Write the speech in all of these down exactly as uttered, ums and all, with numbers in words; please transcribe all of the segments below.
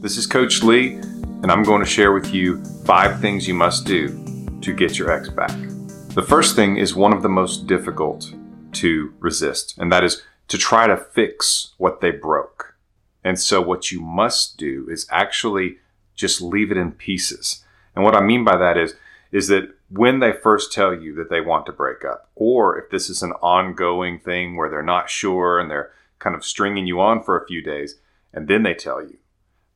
This is Coach Lee, and I'm going to share with you five things you must do to get your ex back. The first thing is one of the most difficult to resist, and that is to try to fix what they broke. And so what you must do is actually just leave it in pieces. And what I mean by that is, is that when they first tell you that they want to break up, or if this is an ongoing thing where they're not sure and they're kind of stringing you on for a few days, and then they tell you,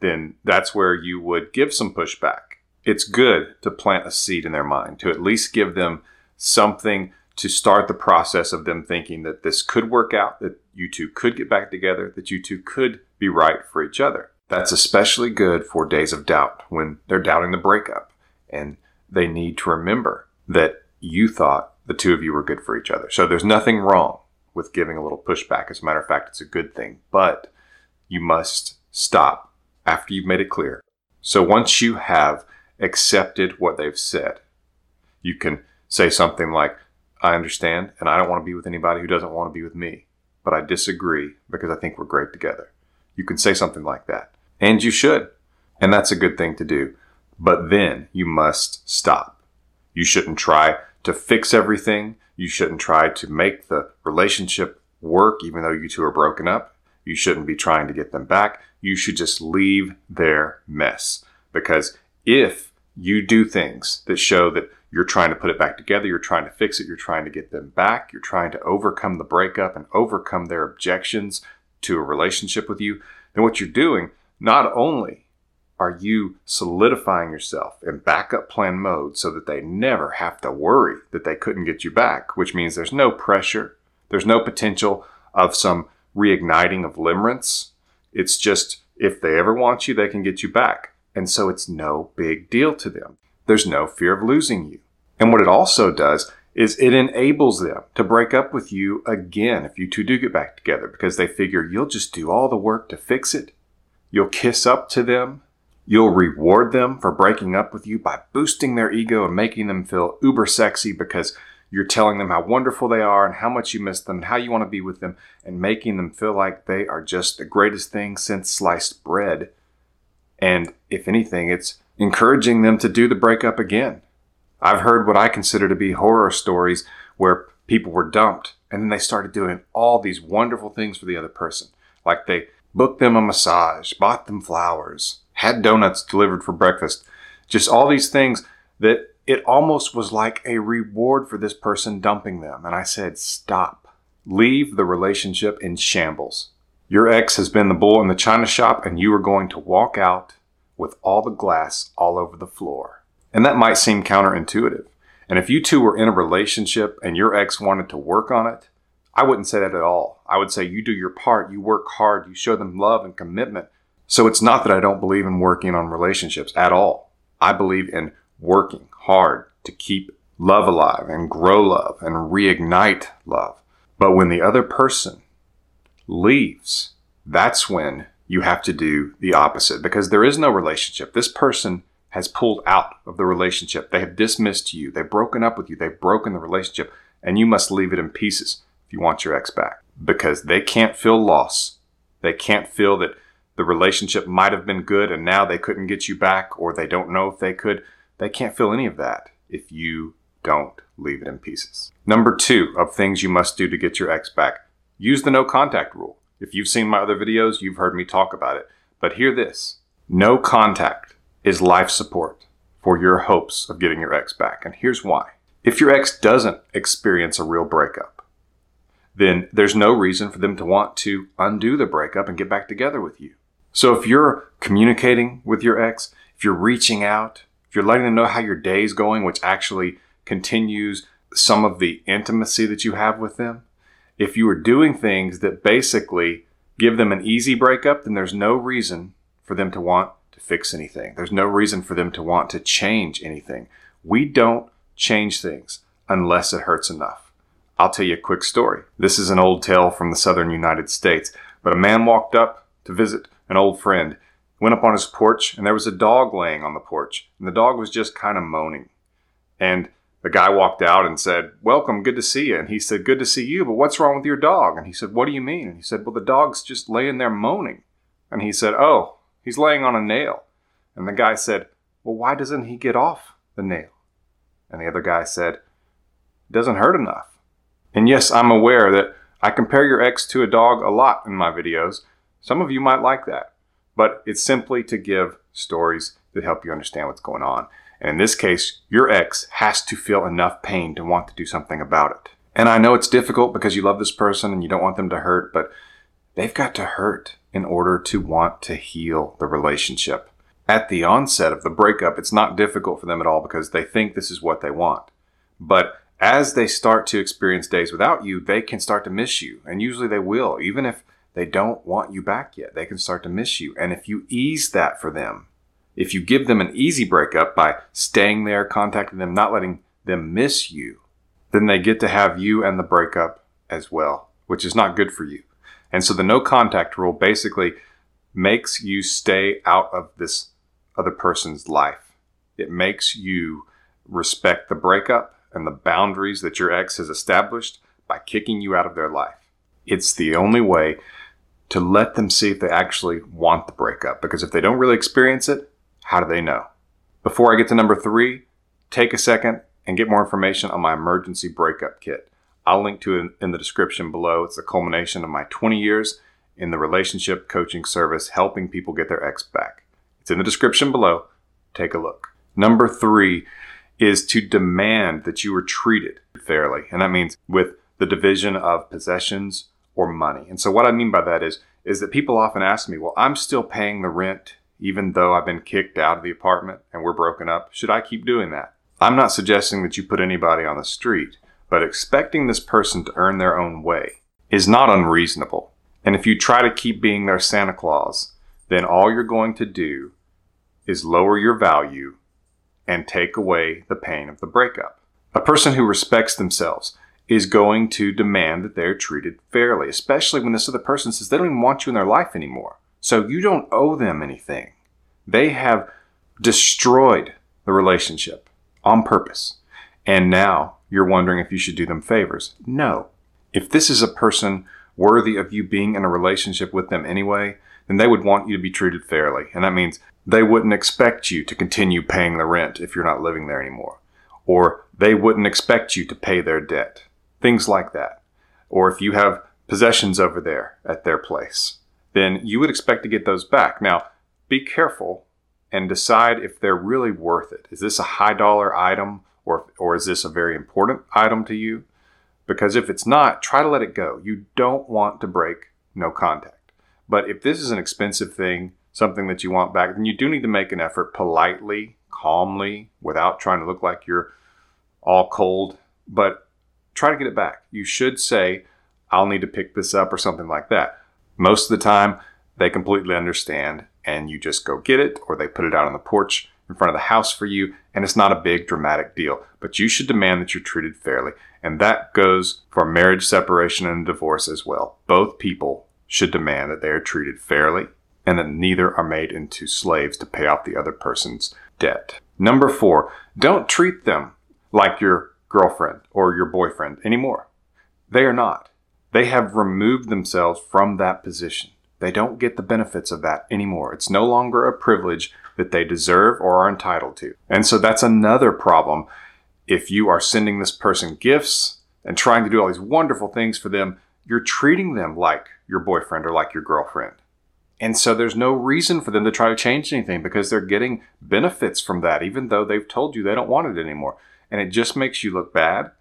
then that's where you would give some pushback. It's good to plant a seed in their mind, to at least give them something to start the process of them thinking that this could work out, that you two could get back together, that you two could be right for each other. That's especially good for days of doubt, when they're doubting the breakup and they need to remember that you thought the two of you were good for each other. So there's nothing wrong with giving a little pushback. As a matter of fact, it's a good thing, but you must stop after you've made it clear. So once you have accepted what they've said, you can say something like, I understand, and I don't want to be with anybody who doesn't want to be with me, but I disagree because I think we're great together. You can say something like that, and you should, and that's a good thing to do. But then you must stop. You shouldn't try to fix everything. You shouldn't try to make the relationship work, even though you two are broken up. You shouldn't be trying to get them back. You should just leave their mess. Because if you do things that show that you're trying to put it back together, you're trying to fix it, you're trying to get them back, you're trying to overcome the breakup and overcome their objections to a relationship with you, then what you're doing, not only are you solidifying yourself in backup plan mode so that they never have to worry that they couldn't get you back, which means there's no pressure, there's no potential of some reigniting of limerence. It's just, if they ever want you, they can get you back. And so it's no big deal to them. There's no fear of losing you. And what it also does is it enables them to break up with you again if you two do get back together, because they figure you'll just do all the work to fix it. You'll kiss up to them. You'll reward them for breaking up with you by boosting their ego and making them feel uber sexy because you're telling them how wonderful they are and how much you miss them and how you want to be with them, and making them feel like they are just the greatest thing since sliced bread. And if anything, it's encouraging them to do the breakup again. I've heard what I consider to be horror stories where people were dumped and then they started doing all these wonderful things for the other person. Like they booked them a massage, bought them flowers, had donuts delivered for breakfast, just all these things that it almost was like a reward for this person dumping them. And I said, stop. Leave the relationship in shambles. Your ex has been the bull in the china shop, and you are going to walk out with all the glass all over the floor. And that might seem counterintuitive. And if you two were in a relationship and your ex wanted to work on it, I wouldn't say that at all. I would say you do your part, you work hard, you show them love and commitment. So it's not that I don't believe in working on relationships at all. I believe in working hard to keep love alive and grow love and reignite love. But when the other person leaves, that's when you have to do the opposite, because there is no relationship. This person has pulled out of the relationship. They have dismissed you. They've broken up with you. They've broken the relationship, and you must leave it in pieces if you want your ex back, because they can't feel loss. They can't feel that the relationship might have been good and now they couldn't get you back, or they don't know if they could. They can't feel any of that if you don't leave it in pieces. Number two of things you must do to get your ex back. Use the no contact rule. If you've seen my other videos, you've heard me talk about it. But hear this. No contact is life support for your hopes of getting your ex back. And here's why. If your ex doesn't experience a real breakup, then there's no reason for them to want to undo the breakup and get back together with you. So if you're communicating with your ex, if you're reaching out, if you're letting them know how your day's going, which actually continues some of the intimacy that you have with them, if you are doing things that basically give them an easy breakup, then there's no reason for them to want to fix anything. There's no reason for them to want to change anything. We don't change things unless it hurts enough. I'll tell you a quick story. This is an old tale from the southern United States, but a man walked up to visit an old friend, went up on his porch, and there was a dog laying on the porch, and the dog was just kind of moaning. And the guy walked out and said, welcome, good to see you. And he said, good to see you, but what's wrong with your dog? And he said, what do you mean? And he said, well, the dog's just laying there moaning. And he said, oh, He's laying on a nail. And the guy said, well, why doesn't he get off the nail? And the other guy said, it doesn't hurt enough. And yes, I'm aware that I compare your ex to a dog a lot in my videos. Some of you might like that, but it's simply to give stories that help you understand what's going on. And in this case, your ex has to feel enough pain to want to do something about it. And I know it's difficult because you love this person and you don't want them to hurt, but they've got to hurt in order to want to heal the relationship. At the onset of the breakup, it's not difficult for them at all because they think this is what they want. But as they start to experience days without you, they can start to miss you. And usually they will, even if they don't want you back yet. They can start to miss you. And if you ease that for them, if you give them an easy breakup by staying there, contacting them, not letting them miss you, then they get to have you and the breakup as well, which is not good for you. And so the no contact rule basically makes you stay out of this other person's life. It makes you respect the breakup and the boundaries that your ex has established by kicking you out of their life. It's the only way to let them see if they actually want the breakup, because if they don't really experience it, how do they know? Before I get to number three, take a second and get more information on my emergency breakup kit. I'll link to it in the description below. It's the culmination of my twenty years in the relationship coaching service, helping people get their ex back. It's in the description below. Take a look. Number three is to demand that you are treated fairly. And that means with the division of possessions or money. And so what I mean by that is, is that people often ask me, well, I'm still paying the rent, even though I've been kicked out of the apartment and we're broken up. Should I keep doing that? I'm not suggesting that you put anybody on the street, but expecting this person to earn their own way is not unreasonable. And if you try to keep being their Santa Claus, then all you're going to do is lower your value and take away the pain of the breakup. A person who respects themselves is going to demand that they're treated fairly, especially when this other person says they don't even want you in their life anymore. So you don't owe them anything. They have destroyed the relationship on purpose. And now you're wondering if you should do them favors. No. If this is a person worthy of you being in a relationship with them anyway, then they would want you to be treated fairly. And that means they wouldn't expect you to continue paying the rent if you're not living there anymore. Or they wouldn't expect you to pay their debt. Things like that. Or if you have possessions over there at their place, then you would expect to get those back. Now, be careful and decide if they're really worth it. Is this a high dollar item or, or is this a very important item to you? Because if it's not, try to let it go. You don't want to break no contact. But if this is an expensive thing, something that you want back, then you do need to make an effort politely, calmly, without trying to look like you're all cold. But try to get it back. You should say, I'll need to pick this up or something like that. Most of the time, they completely understand and you just go get it, or they put it out on the porch in front of the house for you, and it's not a big dramatic deal. But you should demand that you're treated fairly. And that goes for marriage separation and divorce as well. Both people should demand that they are treated fairly and that neither are made into slaves to pay off the other person's debt. Number four, don't treat them like your girlfriend or your boyfriend anymore. They are not. They have removed themselves from that position. They don't get the benefits of that anymore. It's no longer a privilege that they deserve or are entitled to. And so that's another problem. If you are sending this person gifts and trying to do all these wonderful things for them, you're treating them like your boyfriend or like your girlfriend. And so there's no reason for them to try to change anything because they're getting benefits from that, even though they've told you they don't want it anymore. And it just makes you look bad.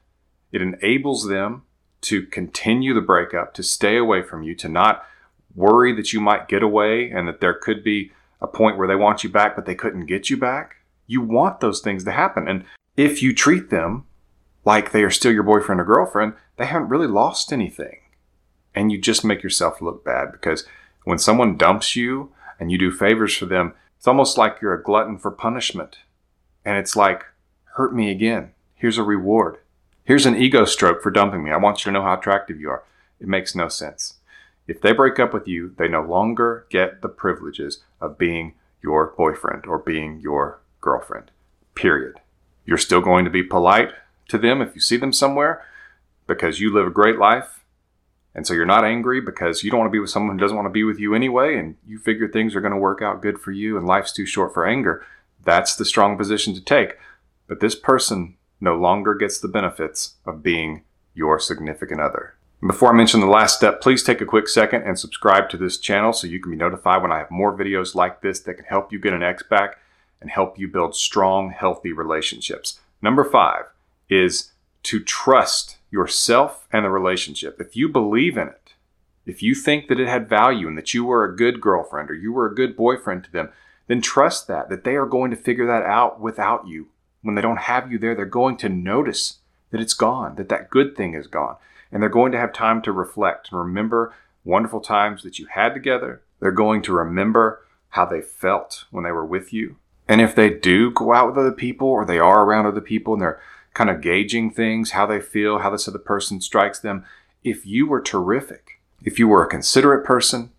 It enables them to continue the breakup, to stay away from you, to not worry that you might get away and that there could be a point where they want you back, but they couldn't get you back. You want those things to happen. And if you treat them like they are still your boyfriend or girlfriend, they haven't really lost anything. And you just make yourself look bad because when someone dumps you and you do favors for them, it's almost like you're a glutton for punishment. And it's like, hurt me again. Here's a reward. Here's an ego stroke for dumping me. I want you to know how attractive you are. It makes no sense. If they break up with you, they no longer get the privileges of being your boyfriend or being your girlfriend, period. You're still going to be polite to them if you see them somewhere because you live a great life And so you're not angry because you don't want to be with someone who doesn't want to be with you anyway, and you figure things are going to work out good for you and life's too short for anger. That's the strong position to take. But this person no longer gets the benefits of being your significant other. Before I mention the last step, please take a quick second and subscribe to this channel so you can be notified when I have more videos like this that can help you get an ex back and help you build strong, healthy relationships. Number five is to trust yourself and the relationship. If you believe in it, if you think that it had value and that you were a good girlfriend or you were a good boyfriend to them, then trust that, that they are going to figure that out without you. When they don't have you there, they're going to notice that it's gone, that that good thing is gone. And they're going to have time to reflect and remember wonderful times that you had together. They're going to remember how they felt when they were with you. And if they do go out with other people or they are around other people and they're kind of gauging things, how they feel, how this other person strikes them. If you were terrific, if you were a considerate person,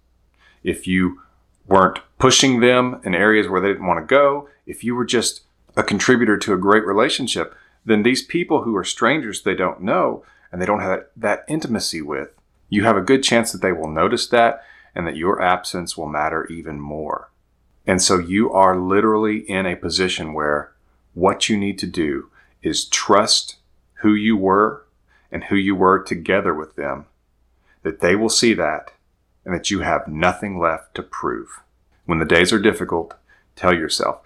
if you weren't pushing them in areas where they didn't want to go, if you were just a contributor to a great relationship, then these people who are strangers they don't know and they don't have that intimacy with, you have a good chance that they will notice that and that your absence will matter even more. And so you are literally in a position where what you need to do is trust who you were and who you were together with them, that they will see that and that you have nothing left to prove. When the days are difficult, tell yourself,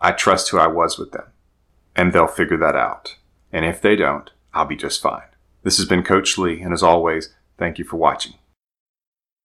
I trust who I was with them, and they'll figure that out. And if they don't, I'll be just fine. This has been Coach Lee, and as always, thank you for watching.